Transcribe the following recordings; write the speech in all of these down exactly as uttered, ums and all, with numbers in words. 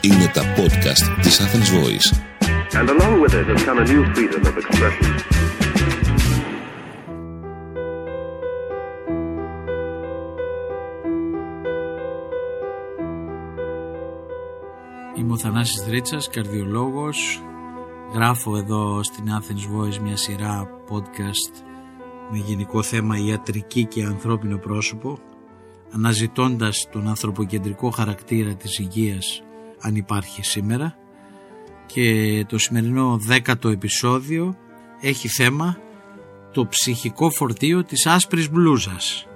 Είναι τα podcast της Athens Voice. And along with it has come a new freedom of expression. Είμαι ο Θανάσης Δρίτσας, καρδιολόγος. Γράφω εδώ στην Athens Voice μια σειρά podcast με γενικό θέμα ιατρική και ανθρώπινο πρόσωπο, αναζητώντας τον ανθρωποκεντρικό χαρακτήρα της υγείας, αν υπάρχει σήμερα. Και το σημερινό δέκατο επεισόδιο έχει θέμα το ψυχικό φορτίο της άσπρης μπλούζας.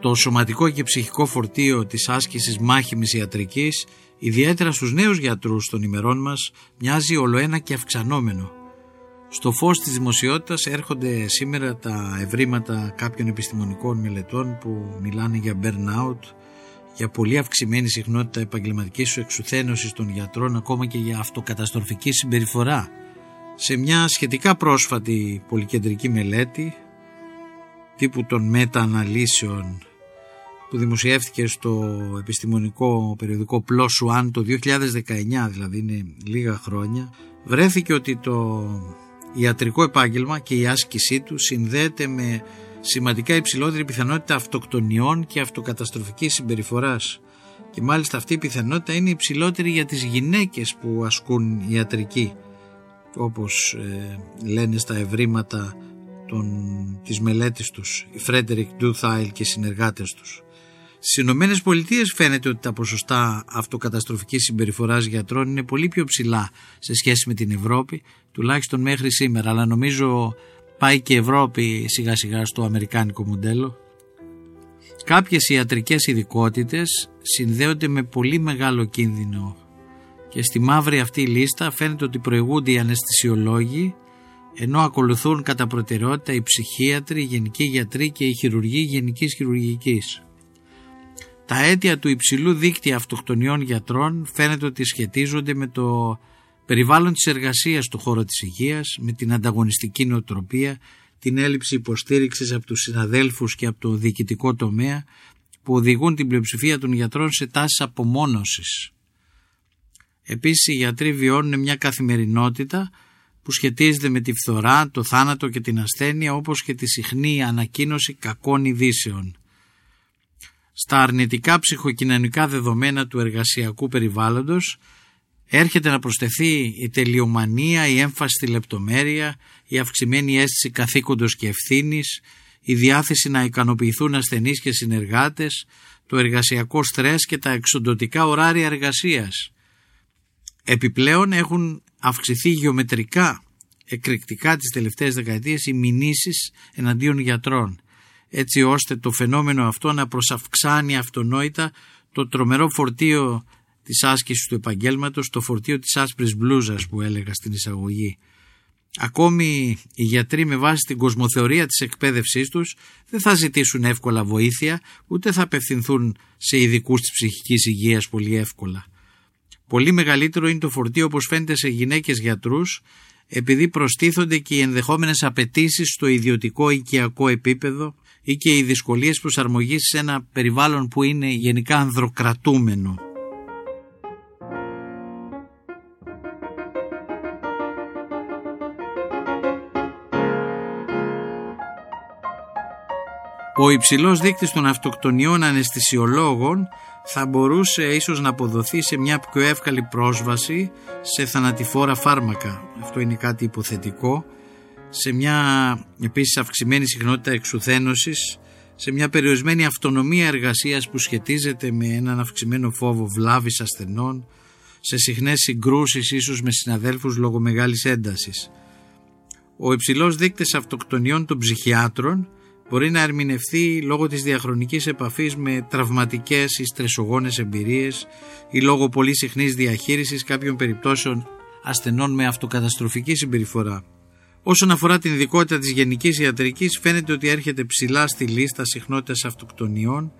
Το σωματικό και ψυχικό φορτίο της άσκησης μάχημης ιατρικής, ιδιαίτερα στους νέους γιατρούς των ημερών μας, μοιάζει ολοένα και αυξανόμενο. Στο φως της δημοσιότητας έρχονται σήμερα τα ευρήματα κάποιων επιστημονικών μελετών που μιλάνε για burnout, για πολύ αυξημένη συχνότητα επαγγελματικής εξουθένωσης των γιατρών, ακόμα και για αυτοκαταστροφική συμπεριφορά. Σε μια σχετικά πρόσφατη πολυκεντρική μελέτη τύπου των μετααναλύσεων που δημοσιεύτηκε στο επιστημονικό περιοδικό PLoS One το δύο χιλιάδες δεκαεννιά, δηλαδή είναι λίγα χρόνια, βρέθηκε ότι το ιατρικό επάγγελμα και η άσκησή του συνδέεται με σημαντικά υψηλότερη πιθανότητα αυτοκτονιών και αυτοκαταστροφικής συμπεριφοράς, και μάλιστα αυτή η πιθανότητα είναι υψηλότερη για τις γυναίκες που ασκούν ιατρική, όπως ε, λένε στα ευρήματα των, της μελέτης τους η Φρέντερικ Ντούθάιλ και οι συνεργάτες τους. Στις Ηνωμένες Πολιτείες φαίνεται ότι τα ποσοστά αυτοκαταστροφικής συμπεριφοράς γιατρών είναι πολύ πιο ψηλά σε σχέση με την Ευρώπη, τουλάχιστον μέχρι σήμερα, αλλά νομίζω πάει και η Ευρώπη σιγά σιγά στο αμερικάνικο μοντέλο. Κάποιες ιατρικές ειδικότητες συνδέονται με πολύ μεγάλο κίνδυνο, και στη μαύρη αυτή λίστα φαίνεται ότι προηγούνται οι αναισθησιολόγοι, ενώ ακολουθούν κατά προτεραιότητα οι ψυχίατροι, οι γενικοί γιατροί και οι χειρουργοί γενικής χειρουργικής. Τα αίτια του υψηλού δίκτυα αυτοκτονιών γιατρών φαίνεται ότι σχετίζονται με το περιβάλλον της εργασίας στον χώρο της υγείας, με την ανταγωνιστική νοοτροπία, την έλλειψη υποστήριξης από τους συναδέλφους και από το διοικητικό τομέα, που οδηγούν την πλειοψηφία των γιατρών σε τάσεις απομόνωσης. Επίσης, οι γιατροί βιώνουν μια καθημερινότητα που σχετίζεται με τη φθορά, το θάνατο και την ασθένεια, όπως και τη συχνή ανακοίνωση κακών ειδήσεων. Στα αρνητικά ψυχοκοινωνικά δεδομένα του εργασιακού περιβάλλοντος έρχεται να προσθεθεί η τελειομανία, η έμφαση στη λεπτομέρεια, η αυξημένη αίσθηση καθήκοντος και ευθύνης, η διάθεση να ικανοποιηθούν ασθενείς και συνεργάτες, το εργασιακό στρες και τα εξοντωτικά ωράρια εργασίας. Επιπλέον, έχουν αυξηθεί γεωμετρικά, εκρηκτικά τις τελευταίες δεκαετίες οι μηνύσεις εναντίον γιατρών, έτσι ώστε το φαινόμενο αυτό να προσαυξάνει αυτονόητα το τρομερό φορτίο της άσκησης του επαγγέλματος, το φορτίο της άσπρης μπλούζας που έλεγα στην εισαγωγή. Ακόμη οι γιατροί, με βάση την κοσμοθεωρία της εκπαίδευσής τους, δεν θα ζητήσουν εύκολα βοήθεια, ούτε θα απευθυνθούν σε ειδικούς της ψυχικής υγείας πολύ εύκολα. Πολύ μεγαλύτερο είναι το φορτίο, όπως φαίνεται, σε γυναίκες γιατρούς, επειδή προστίθονται και οι ενδεχόμενες απαιτήσεις στο ιδιωτικό οικιακό επίπεδο ή και οι δυσκολίες προσαρμογής σε ένα περιβάλλον που είναι γενικά ανδροκρατούμενο. Ο υψηλός δείκτης των αυτοκτονιών αναισθησιολόγων θα μπορούσε ίσως να αποδοθεί σε μια πιο εύκολη πρόσβαση σε θανατηφόρα φάρμακα. Αυτό είναι κάτι υποθετικό. Σε μια επίσης αυξημένη συχνότητα εξουθένωσης, σε μια περιορισμένη αυτονομία εργασίας που σχετίζεται με έναν αυξημένο φόβο βλάβης ασθενών, σε συχνές συγκρούσεις ίσως με συναδέλφους λόγω μεγάλης έντασης. Ο υψηλός δείκτης αυτοκτονιών των ψυχιάτρων μπορεί να ερμηνευθεί λόγω της διαχρονικής επαφής με τραυματικές ή στρεσογόνες εμπειρίες ή λόγω πολύ συχνής διαχείρισης κάποιων περιπτώσεων ασθενών με αυτοκαταστροφική συμπεριφορά. Όσον αφορά την ειδικότητα της γενικής ιατρικής, φαίνεται ότι έρχεται ψηλά στη λίστα συχνότητας αυτοκτονιών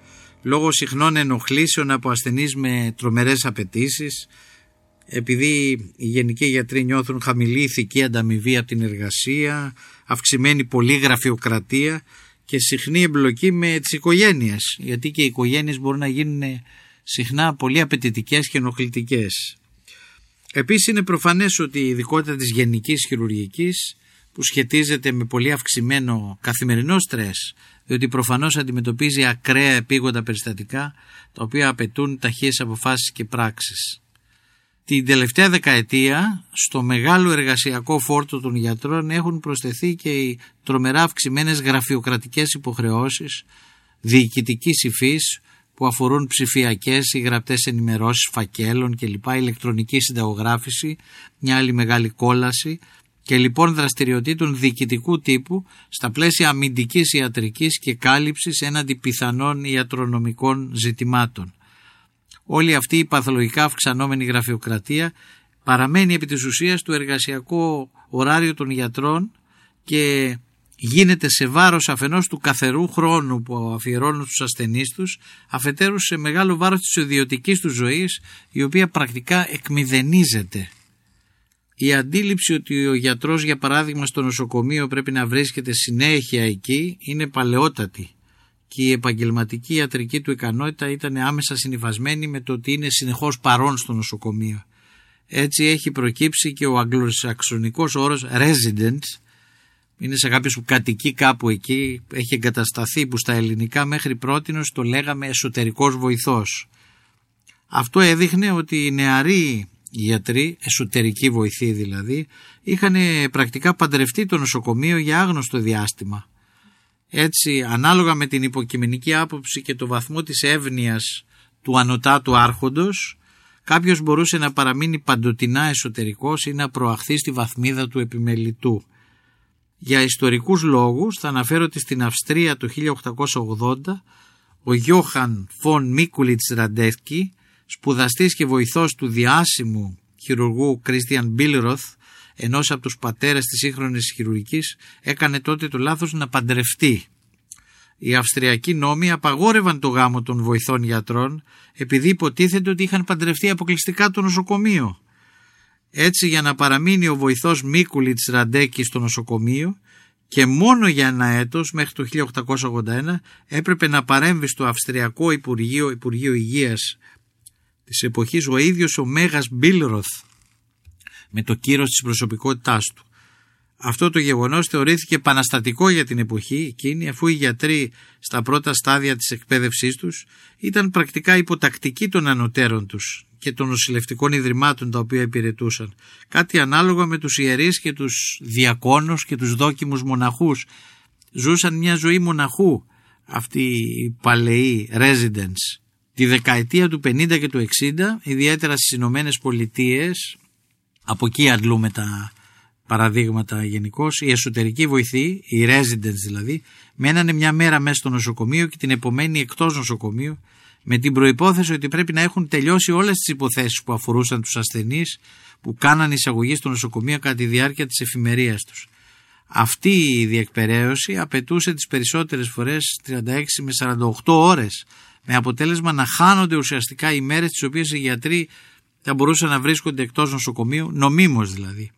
λόγω συχνών ενοχλήσεων από ασθενείς με τρομερές απαιτήσεις, επειδή οι γενικοί γιατροί νιώθουν χαμηλή ηθική ανταμοιβή από την εργασία, αυξημένη πολυγραφειοκρατία και συχνή εμπλοκή με τις οικογένειες, γιατί και οι οικογένειες μπορούν να γίνουν συχνά πολύ απαιτητικές και ενοχλητικές. Επίσης είναι προφανές ότι η ειδικότητα της γενικής χειρουργικής, που σχετίζεται με πολύ αυξημένο καθημερινό στρες, διότι προφανώς αντιμετωπίζει ακραία επίγοντα περιστατικά, τα οποία απαιτούν ταχύες αποφάσεις και πράξεις. Την τελευταία δεκαετία, στο μεγάλο εργασιακό φόρτο των γιατρών έχουν προσθεθεί και οι τρομερά αυξημένες γραφειοκρατικές υποχρεώσεις διοικητικής υφής, που αφορούν ψηφιακές ή γραπτές ενημερώσεις φακέλων κλπ, ηλεκτρονική συνταγογράφηση, μια άλλη μεγάλη κόλαση, και λοιπόν δραστηριοτήτων διοικητικού τύπου στα πλαίσια αμυντικής ιατρικής και κάλυψης έναντι πιθανών ιατρονομικών ζητημάτων. Όλη αυτή η παθολογικά αυξανόμενη γραφειοκρατία παραμένει επί της ουσίας του εργασιακό ωράριο των γιατρών και γίνεται σε βάρος αφενός του καθερού χρόνου που αφιερώνουν στους ασθενείς τους, αφετέρου σε μεγάλο βάρος της ιδιωτικής του ζωής, η οποία πρακτικά εκμηδενίζεται. Η αντίληψη ότι ο γιατρός, για παράδειγμα, στο νοσοκομείο πρέπει να βρίσκεται συνέχεια εκεί είναι παλαιότατη και η επαγγελματική ιατρική του ικανότητα ήταν άμεσα συνυφασμένη με το ότι είναι συνεχώς παρόν στο νοσοκομείο. Έτσι έχει προκύψει και ο αγγλοσαξονικός όρος resident, είναι σε κάποιος που κατοικεί κάπου εκεί, έχει εγκατασταθεί, που στα ελληνικά μέχρι πρότινος το λέγαμε εσωτερικός βοηθός. Αυτό έδειχνε ότι οι νεαροί γιατροί, εσωτερικοί βοηθοί δηλαδή, είχαν πρακτικά παντρευτεί το νοσοκομείο για άγνωστο διάστημα. Έτσι, ανάλογα με την υποκειμενική άποψη και το βαθμό της εύνοιας του ανωτάτου άρχοντος, κάποιος μπορούσε να παραμείνει παντοτινά εσωτερικός ή να προαχθεί στη βαθμίδα του επιμελητού. Για ιστορικούς λόγους θα αναφέρω ότι στην Αυστρία το χίλια οκτακόσια ογδόντα ο Γιόχαν φον Μίκουλιτς-Ραντέτσκι, σπουδαστής και βοηθός του διάσημου χειρουργού Κρίστιαν Μπίλροθ, ενός από τους πατέρες της σύγχρονης χειρουργικής, έκανε τότε το λάθος να παντρευτεί. Οι αυστριακοί νόμοι απαγόρευαν το γάμο των βοηθών γιατρών, επειδή υποτίθεται ότι είχαν παντρευτεί αποκλειστικά το νοσοκομείο. Έτσι, για να παραμείνει ο βοηθός Μίκουλιτς Ραντέκη στο νοσοκομείο και μόνο για ένα έτος, μέχρι το χίλια οκτακόσια ογδόντα ένα, έπρεπε να παρέμβει στο Αυστριακό Υπουργείο, Υπουργείο Υγείας της εποχής ο ίδιος ο Μέγας Μπίλροθ, με το κύρος της προσωπικότητάς του. Αυτό το γεγονός θεωρήθηκε επαναστατικό για την εποχή εκείνη, αφού οι γιατροί στα πρώτα στάδια της εκπαίδευσής τους ήταν πρακτικά υποτακτικοί των ανωτέρων τους και των νοσηλευτικών ιδρυμάτων τα οποία υπηρετούσαν. Κάτι ανάλογα με τους ιερείς και τους διακόνους και τους δόκιμους μοναχούς. Ζούσαν μια ζωή μοναχού αυτοί οι παλαιοί residents. Τη δεκαετία του πενήντα και του εξήντα, ιδιαίτερα στις Ηνωμένες Πολιτείες, από εκεί αντλούμε τα παραδείγματα γενικώς, οι εσωτερικοί βοηθοί, οι residents δηλαδή, μένανε μια μέρα μέσα στο νοσοκομείο και την επομένη εκτός νοσοκομείου, με την προϋπόθεση ότι πρέπει να έχουν τελειώσει όλες τις υποθέσεις που αφορούσαν τους ασθενείς που κάνανε εισαγωγή στο νοσοκομείο κατά τη διάρκεια της εφημερίας τους. Αυτή η διεκπεραίωση απαιτούσε τις περισσότερες φορές τριάντα έξι με σαράντα οκτώ ώρες, με αποτέλεσμα να χάνονται ουσιαστικά οι μέρες τις οποίες οι γιατροί θα μπορούσαν να βρίσκονται εκτός νοσοκομείου, νομίμως δηλαδή.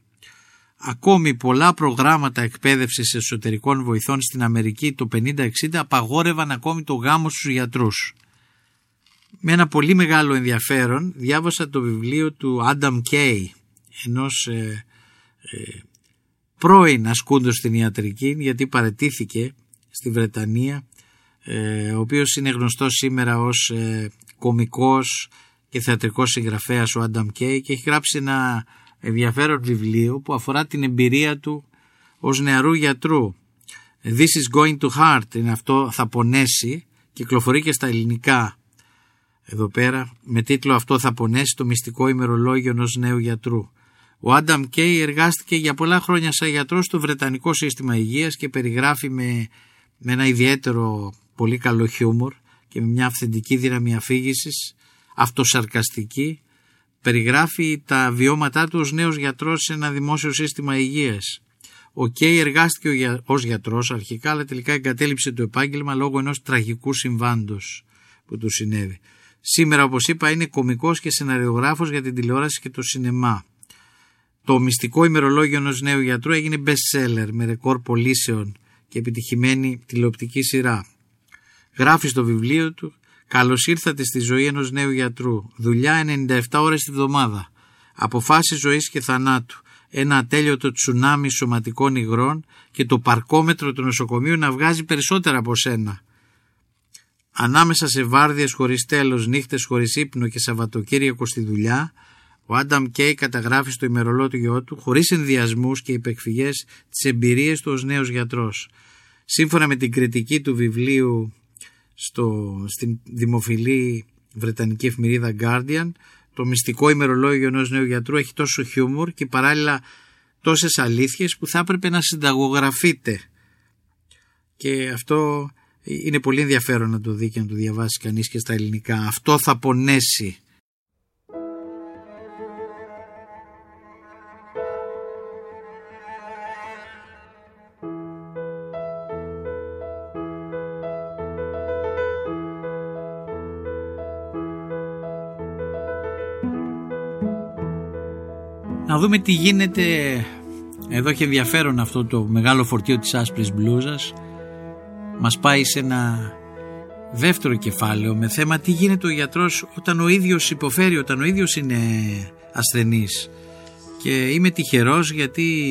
Ακόμη πολλά προγράμματα εκπαίδευσης εσωτερικών βοηθών στην Αμερική το πενήντα εξήντα απαγόρευαν ακόμη το γάμο στους γιατρούς. Με ένα πολύ μεγάλο ενδιαφέρον διάβασα το βιβλίο του Adam Kay, ενός ε, ε, πρώην ασκούντος στην ιατρική, γιατί παραιτήθηκε στη Βρετανία, ε, ο οποίος είναι γνωστός σήμερα ως ε, κωμικός και θεατρικός συγγραφέας, ο Adam Kay, και έχει γράψει ένα ενδιαφέρον βιβλίο που αφορά την εμπειρία του ως νεαρού γιατρού. This is going to heart είναι αυτό, θα πονέσει, κυκλοφορεί και στα ελληνικά εδώ πέρα, με τίτλο αυτό θα πονέσει, το μυστικό ημερολόγιο ενός νέου γιατρού. Ο Adam Kay εργάστηκε για πολλά χρόνια σαν γιατρός στο Βρετανικό Σύστημα Υγείας και περιγράφει με, με ένα ιδιαίτερο πολύ καλό χιούμορ και με μια αυθεντική δύναμη αφήγησης, αυτοσαρκαστική, περιγράφει τα βιώματά του ως νέος γιατρός σε ένα δημόσιο σύστημα υγείας. Ο Κέι εργάστηκε ως γιατρός αρχικά, αλλά τελικά εγκατέλειψε το επάγγελμα λόγω ενός τραγικού συμβάντος που του συνέβη. Σήμερα, όπως είπα, είναι κωμικός και σεναριογράφος για την τηλεόραση και το σινεμά. Το μυστικό ημερολόγιο ενός νέου γιατρού έγινε best seller με ρεκόρ πωλήσεων και επιτυχημένη τηλεοπτική σειρά. Γράφει στο βιβλίο του: «Καλώς ήρθατε στη ζωή ενός νέου γιατρού. Δουλειά ενενήντα επτά ώρες τη βδομάδα. Αποφάσεις ζωής και θανάτου. Ένα ατέλειωτο τσουνάμι σωματικών υγρών και το παρκόμετρο του νοσοκομείου να βγάζει περισσότερα από σένα. Ανάμεσα σε βάρδιες χωρίς τέλος, νύχτες χωρίς ύπνο και Σαββατοκύριακο στη δουλειά», ο Άνταμ Κέι καταγράφει στο ημερολόγιο του, χωρίς ενδιασμούς και υπεκφυγές, τις εμπειρίες του ως νέος γιατρός. Σύμφωνα με την κριτική του βιβλίου στο, στην δημοφιλή βρετανική εφημερίδα Guardian, το μυστικό ημερολόγιο ενός νέου γιατρού έχει τόσο χιούμορ και παράλληλα τόσες αλήθειες που θα έπρεπε να συνταγογραφείται. Και αυτό είναι πολύ ενδιαφέρον να το δει και να το διαβάσει κανείς και στα ελληνικά. Αυτό θα πονέσει. Να δούμε τι γίνεται. Εδώ έχει ενδιαφέρον αυτό το μεγάλο φορτίο της άσπρης μπλούζας. Μας πάει σε ένα δεύτερο κεφάλαιο με θέμα τι γίνεται ο γιατρός όταν ο ίδιος υποφέρει, όταν ο ίδιος είναι ασθενής. Και είμαι τυχερός γιατί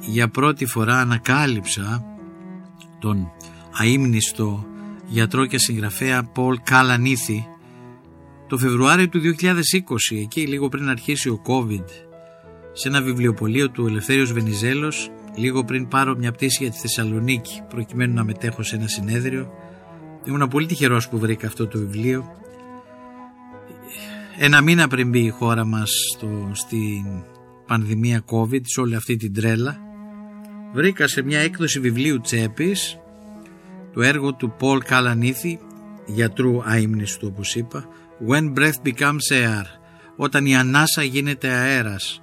για πρώτη φορά ανακάλυψα τον αείμνηστο γιατρό και συγγραφέα Πολ Καλανίθι το Φεβρουάριο του δύο χιλιάδες είκοσι, εκεί λίγο πριν αρχίσει ο COVID, σε ένα βιβλιοπωλείο του Ελευθέριος Βενιζέλος, λίγο πριν πάρω μια πτήση για τη Θεσσαλονίκη προκειμένου να μετέχω σε ένα συνέδριο. Ήμουν πολύ τυχερός που βρήκα αυτό το βιβλίο ένα μήνα πριν μπει η χώρα μας στο, στην πανδημία COVID, σε όλη αυτή την τρέλα. Βρήκα σε μια έκδοση βιβλίου τσέπης το έργο του Πολ Καλανίθι, γιατρού αείμνηστου όπως είπα, When Breath Becomes Air, όταν η ανάσα γίνεται αέρας.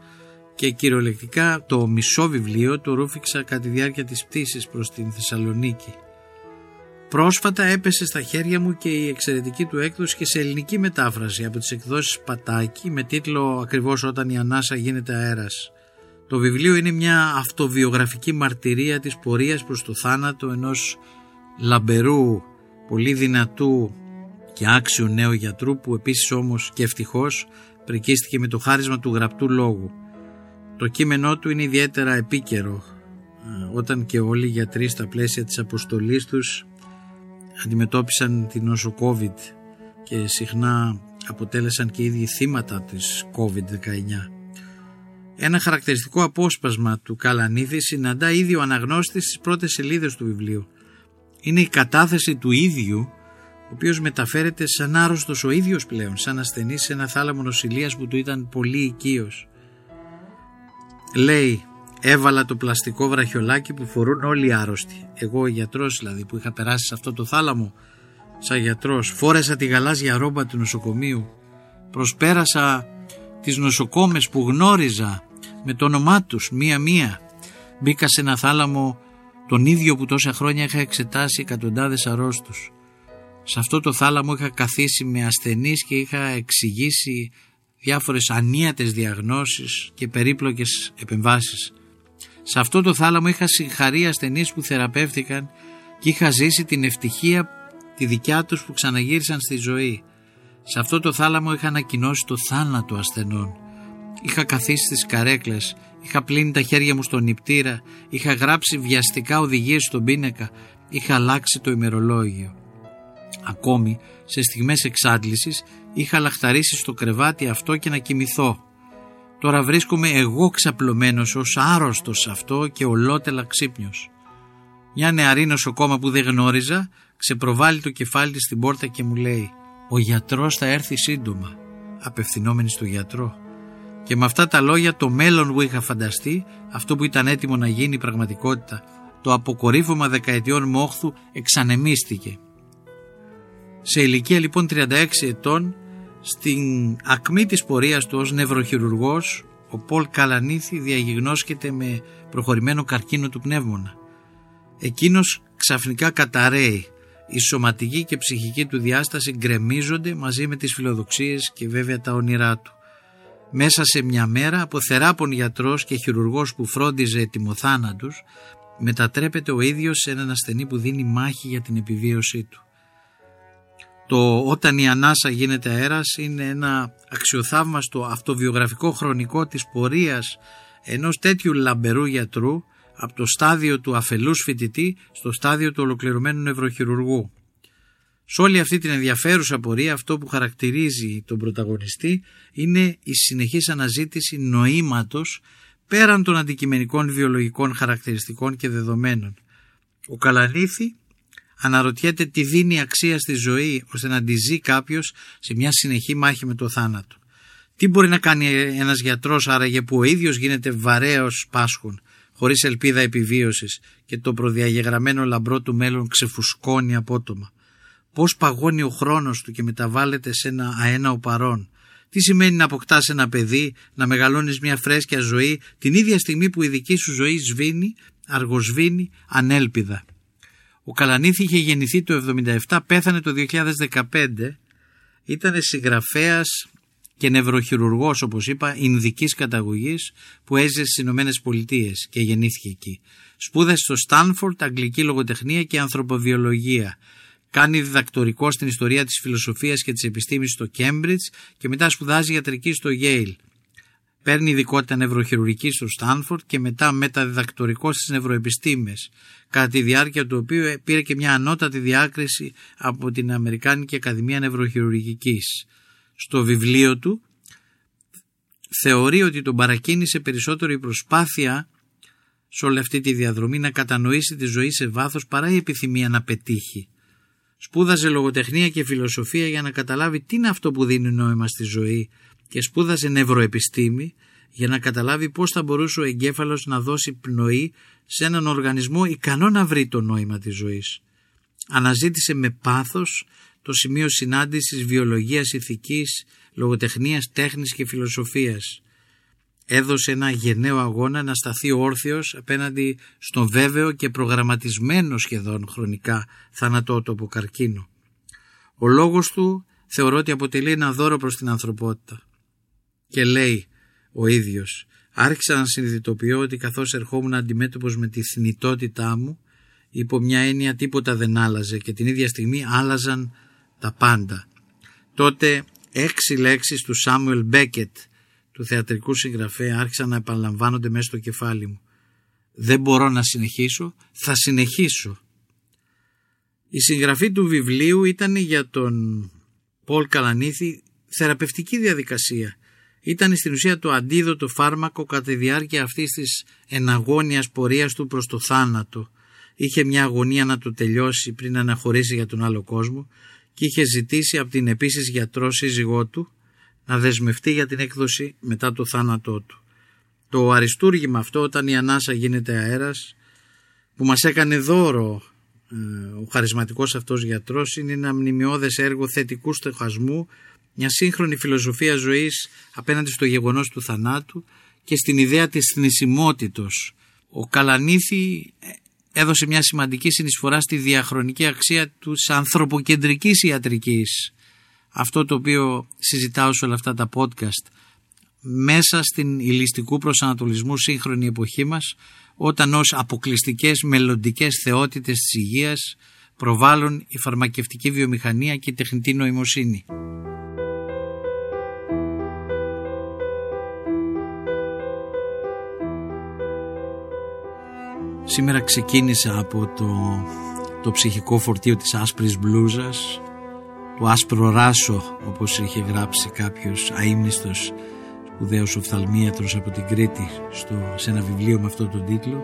Και κυριολεκτικά το μισό βιβλίο το ρούφηξα κατά τη διάρκεια της πτήσης προς την Θεσσαλονίκη. Πρόσφατα έπεσε στα χέρια μου και η εξαιρετική του έκδοση και σε ελληνική μετάφραση από τις εκδόσεις Πατάκη με τίτλο ακριβώς «Όταν η ανάσα γίνεται αέρας». Το βιβλίο είναι μια αυτοβιογραφική μαρτυρία της πορείας προς το θάνατο ενός λαμπερού, πολύ δυνατού και άξιου νέου γιατρού που επίσης όμως και ευτυχώς πρικίστηκε με το χάρισμα του γραπτού λόγου. Το κείμενό του είναι ιδιαίτερα επίκαιρο όταν και όλοι οι γιατροί στα πλαίσια της αποστολής τους αντιμετώπισαν την νόσο COVID και συχνά αποτέλεσαν και οι ίδιοι θύματα της κόβιντ δεκαεννιά. Ένα χαρακτηριστικό απόσπασμα του Καλανίθι συναντά ίδιο αναγνώστη στις πρώτες σελίδες του βιβλίου. Είναι η κατάθεση του ίδιου, ο οποίος μεταφέρεται σαν άρρωστος ο ίδιος πλέον, σαν ασθενής σε ένα θάλαμο νοσηλείας που του ήταν πολύ οικείος. Λέει: «Έβαλα το πλαστικό βραχιολάκι που φορούν όλοι οι άρρωστοι. Εγώ, ο γιατρός δηλαδή, που είχα περάσει σε αυτό το θάλαμο σαν γιατρός, φόρεσα τη γαλάζια ρόμπα του νοσοκομείου. Προσπέρασα τις νοσοκόμες που γνώριζα με το όνομά τους, μία-μία. Μπήκα σε ένα θάλαμο τον ίδιο που τόσα χρόνια είχα εξετάσει εκατοντάδες αρρώστους. Σε αυτό το θάλαμο είχα καθίσει με ασθενείς και είχα εξηγήσει διάφορες ανίατες διαγνώσεις και περίπλοκες επεμβάσεις. Σε αυτό το θάλαμο είχα συγχαρεί ασθενείς που θεραπεύτηκαν και είχα ζήσει την ευτυχία τη δικιά τους που ξαναγύρισαν στη ζωή. Σε αυτό το θάλαμο είχα ανακοινώσει το θάνατο ασθενών. Είχα καθίσει στις καρέκλες, είχα πλύνει τα χέρια μου στον νηπτήρα, είχα γράψει βιαστικά οδηγίες στον πίνακα, είχα αλλάξει το ημερολόγιο. Ακόμη, σε στιγμές εξάντλησης, είχα λαχταρίσει στο κρεβάτι αυτό και να κοιμηθώ. Τώρα βρίσκομαι εγώ ξαπλωμένος ως άρρωστος αυτό και ολότελα ξύπνιος. Μια νεαρή νοσοκόμα που δεν γνώριζα ξεπροβάλλει το κεφάλι της στην πόρτα και μου λέει: «Ο γιατρός θα έρθει σύντομα», απευθυνόμενη στο γιατρό. Και με αυτά τα λόγια το μέλλον που είχα φανταστεί, αυτό που ήταν έτοιμο να γίνει πραγματικότητα, το αποκορύφωμα δεκαετιών μόχθου, εξανεμίστηκε. Σε ηλικία λοιπόν τριάντα έξι ετών, στην ακμή της πορείας του ως νευροχειρουργός, ο Πολ Καλανίθι διαγιγνώσκεται με προχωρημένο καρκίνο του πνεύμονα. Εκείνος ξαφνικά καταραίει. Η σωματική και ψυχική του διάσταση γκρεμίζονται μαζί με τις φιλοδοξίες και βέβαια τα όνειρά του. Μέσα σε μια μέρα, από θεράπων γιατρός και χειρουργός που φρόντιζε ετοιμοθάνατους, μετατρέπεται ο ίδιος σε έναν ασθενή που δίνει μάχη για την επιβίωσή του. Το «Όταν η ανάσα γίνεται αέρας» είναι ένα αξιοθαύμαστο αυτοβιογραφικό χρονικό της πορείας ενός τέτοιου λαμπερού γιατρού από το στάδιο του αφελούς φοιτητή στο στάδιο του ολοκληρωμένου νευροχειρουργού. Σε όλη αυτή την ενδιαφέρουσα πορεία αυτό που χαρακτηρίζει τον πρωταγωνιστή είναι η συνεχής αναζήτηση νοήματος πέραν των αντικειμενικών βιολογικών χαρακτηριστικών και δεδομένων. Ο Καλανίθι αναρωτιέται τι δίνει αξία στη ζωή ώστε να τη ζει κάποιος σε μια συνεχή μάχη με το θάνατο. Τι μπορεί να κάνει ένας γιατρός άραγε που ο ίδιος γίνεται βαρέος πάσχων, χωρίς ελπίδα επιβίωσης και το προδιαγεγραμμένο λαμπρό του μέλλον ξεφουσκώνει απότομα. Πώς παγώνει ο χρόνος του και μεταβάλλεται σε ένα αέναο παρόν. Τι σημαίνει να αποκτάς ένα παιδί, να μεγαλώνεις μια φρέσκια ζωή, την ίδια στιγμή που η δική σου ζωή σβήνει, αργοσβήνει, ανέλπιδα. Ο Καλανίθι είχε γεννηθεί το χίλια εννιακόσια εβδομήντα επτά, πέθανε το δύο χιλιάδες δεκαπέντε, ήταν συγγραφέας και νευροχειρουργός, όπως είπα, ινδικής καταγωγής που έζησε στις Ηνωμένες Πολιτείες και γεννήθηκε εκεί. Σπούδασε στο Στάνφορντ, αγγλική λογοτεχνία και ανθρωποβιολογία. Κάνει διδακτορικό στην ιστορία της φιλοσοφίας και της επιστήμης στο Κέμπριτζ και μετά σπουδάζει ιατρική στο Yale. Παίρνει ειδικότητα νευροχειρουργική στο Στάνφορντ και μετά μεταδιδακτορικό στις νευροεπιστήμες, κατά τη διάρκεια του οποίου πήρε και μια ανώτατη διάκριση από την Αμερικάνικη Ακαδημία Νευροχειρουργικής. Στο βιβλίο του θεωρεί ότι τον παρακίνησε περισσότερο η προσπάθεια σε όλη αυτή τη διαδρομή να κατανοήσει τη ζωή σε βάθος παρά η επιθυμία να πετύχει. Σπούδαζε λογοτεχνία και φιλοσοφία για να καταλάβει τι είναι αυτό που δίνει νόημα στη ζωή και σπούδασε νευροεπιστήμη για να καταλάβει πώς θα μπορούσε ο εγκέφαλος να δώσει πνοή σε έναν οργανισμό ικανό να βρει το νόημα της ζωής. Αναζήτησε με πάθος το σημείο συνάντησης βιολογίας, ηθικής, λογοτεχνίας, τέχνης και φιλοσοφίας. Έδωσε ένα γενναίο αγώνα να σταθεί όρθιος απέναντι στον βέβαιο και προγραμματισμένο σχεδόν χρονικά θανατότοπο καρκίνο. Ο λόγος του θεωρώ ότι αποτελεί ένα δώρο προς την ανθρωπότητα. Και λέει ο ίδιος, άρχισα να συνειδητοποιώ ότι καθώς ερχόμουν αντιμέτωπος με τη θνητότητά μου, υπό μια έννοια τίποτα δεν άλλαζε και την ίδια στιγμή άλλαζαν τα πάντα. Τότε έξι λέξεις του Σάμουελ Μπέκετ, του θεατρικού συγγραφέα, άρχισαν να επαναλαμβάνονται μέσα στο κεφάλι μου. Δεν μπορώ να συνεχίσω, θα συνεχίσω. Η συγγραφή του βιβλίου ήταν για τον Πολ Καλανίθι θεραπευτική διαδικασία. Ήταν στην ουσία το αντίδοτο φάρμακο κατά τη διάρκεια αυτής της εναγώνιας πορείας του προς το θάνατο. Είχε μια αγωνία να το τελειώσει πριν αναχωρήσει για τον άλλο κόσμο και είχε ζητήσει από την επίσης γιατρό σύζυγό του να δεσμευτεί για την έκδοση μετά το θάνατό του. Το αριστούργημα αυτό, όταν η ανάσα γίνεται αέρας, που μας έκανε δώρο ο χαρισματικός αυτός γιατρός, είναι ένα μνημιώδες έργο θετικού στοχασμού, μια σύγχρονη φιλοσοφία ζωής απέναντι στο γεγονός του θανάτου και στην ιδέα της θνησιμότητος. Ο Καλανίθι έδωσε μια σημαντική συνεισφορά στη διαχρονική αξία της ανθρωποκεντρικής ιατρικής, αυτό το οποίο συζητάω σε όλα αυτά τα podcast, μέσα στην υλιστικού προσανατολισμού σύγχρονη εποχή μας, όταν ως αποκλειστικές μελλοντικές θεότητες της υγείας προβάλλουν η φαρμακευτική βιομηχανία και η τεχνητή νοημοσύνη. Σήμερα ξεκίνησα από το, το ψυχικό φορτίο της άσπρης μπλούζας, το άσπρο ράσο, όπως είχε γράψει κάποιος αείμνηστος σπουδαίος οφθαλμίατρος από την Κρήτη στο, σε ένα βιβλίο με αυτόν τον τίτλο.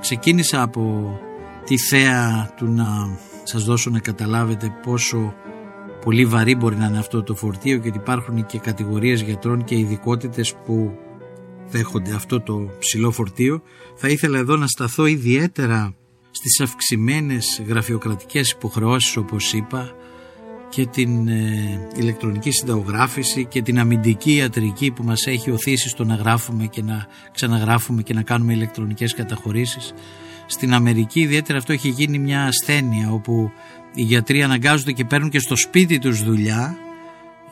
Ξεκίνησα από τη θέα του να σας δώσω να καταλάβετε πόσο πολύ βαρύ μπορεί να είναι αυτό το φορτίο και ότι υπάρχουν και κατηγορίες γιατρών και ειδικότητες που δέχονται αυτό το ψηλό φορτίο. Θα ήθελα εδώ να σταθώ ιδιαίτερα στις αυξημένες γραφειοκρατικές υποχρεώσεις, όπως είπα, και την ε, ηλεκτρονική συνταγογράφηση και την αμυντική ιατρική που μας έχει οθήσει στο να γράφουμε και να ξαναγράφουμε και να κάνουμε ηλεκτρονικές καταχωρήσεις. Στην Αμερική ιδιαίτερα αυτό έχει γίνει μια ασθένεια, όπου οι γιατροί αναγκάζονται και παίρνουν και στο σπίτι τους δουλειά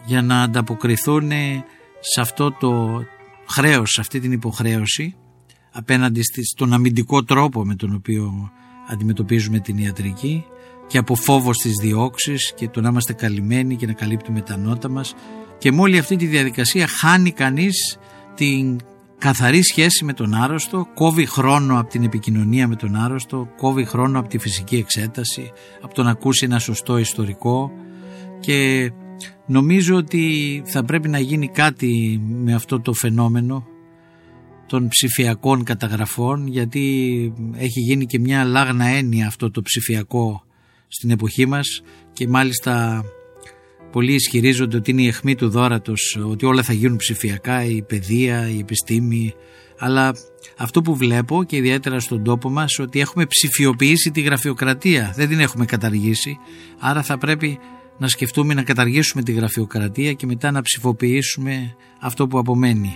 για να ανταποκριθούν σε αυτό το χρέος, σε αυτή την υποχρέωση, απέναντι στον αμυντικό τρόπο με τον οποίο αντιμετωπίζουμε την ιατρική και από φόβο στις διώξεις και το να είμαστε καλυμμένοι και να καλύπτουμε τα νότα μας. Και με όλη αυτή τη διαδικασία χάνει κανείς την καθαρή σχέση με τον άρρωστο, κόβει χρόνο από την επικοινωνία με τον άρρωστο, κόβει χρόνο από τη φυσική εξέταση, από το να ακούσει ένα σωστό ιστορικό. Και νομίζω ότι θα πρέπει να γίνει κάτι με αυτό το φαινόμενο των ψηφιακών καταγραφών, γιατί έχει γίνει και μια λάγνα έννοια αυτό το ψηφιακό στην εποχή μας, και μάλιστα πολλοί ισχυρίζονται ότι είναι η αιχμή του δώρατος, ότι όλα θα γίνουν ψηφιακά, η παιδεία, η επιστήμη. Αλλά αυτό που βλέπω, και ιδιαίτερα στον τόπο μας, ότι έχουμε ψηφιοποιήσει τη γραφειοκρατία, δεν την έχουμε καταργήσει. Άρα θα πρέπει να σκεφτούμε να καταργήσουμε τη γραφειοκρατία και μετά να ψηφοποιήσουμε αυτό που απομένει.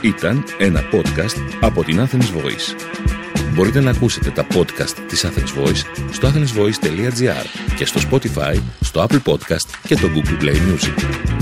Ήταν ένα podcast από την Athens Voice. Μπορείτε να ακούσετε τα podcast της Athens Voice στο athensvoice τελεία gr και στο Spotify, στο Apple Podcast και το Google Play Music.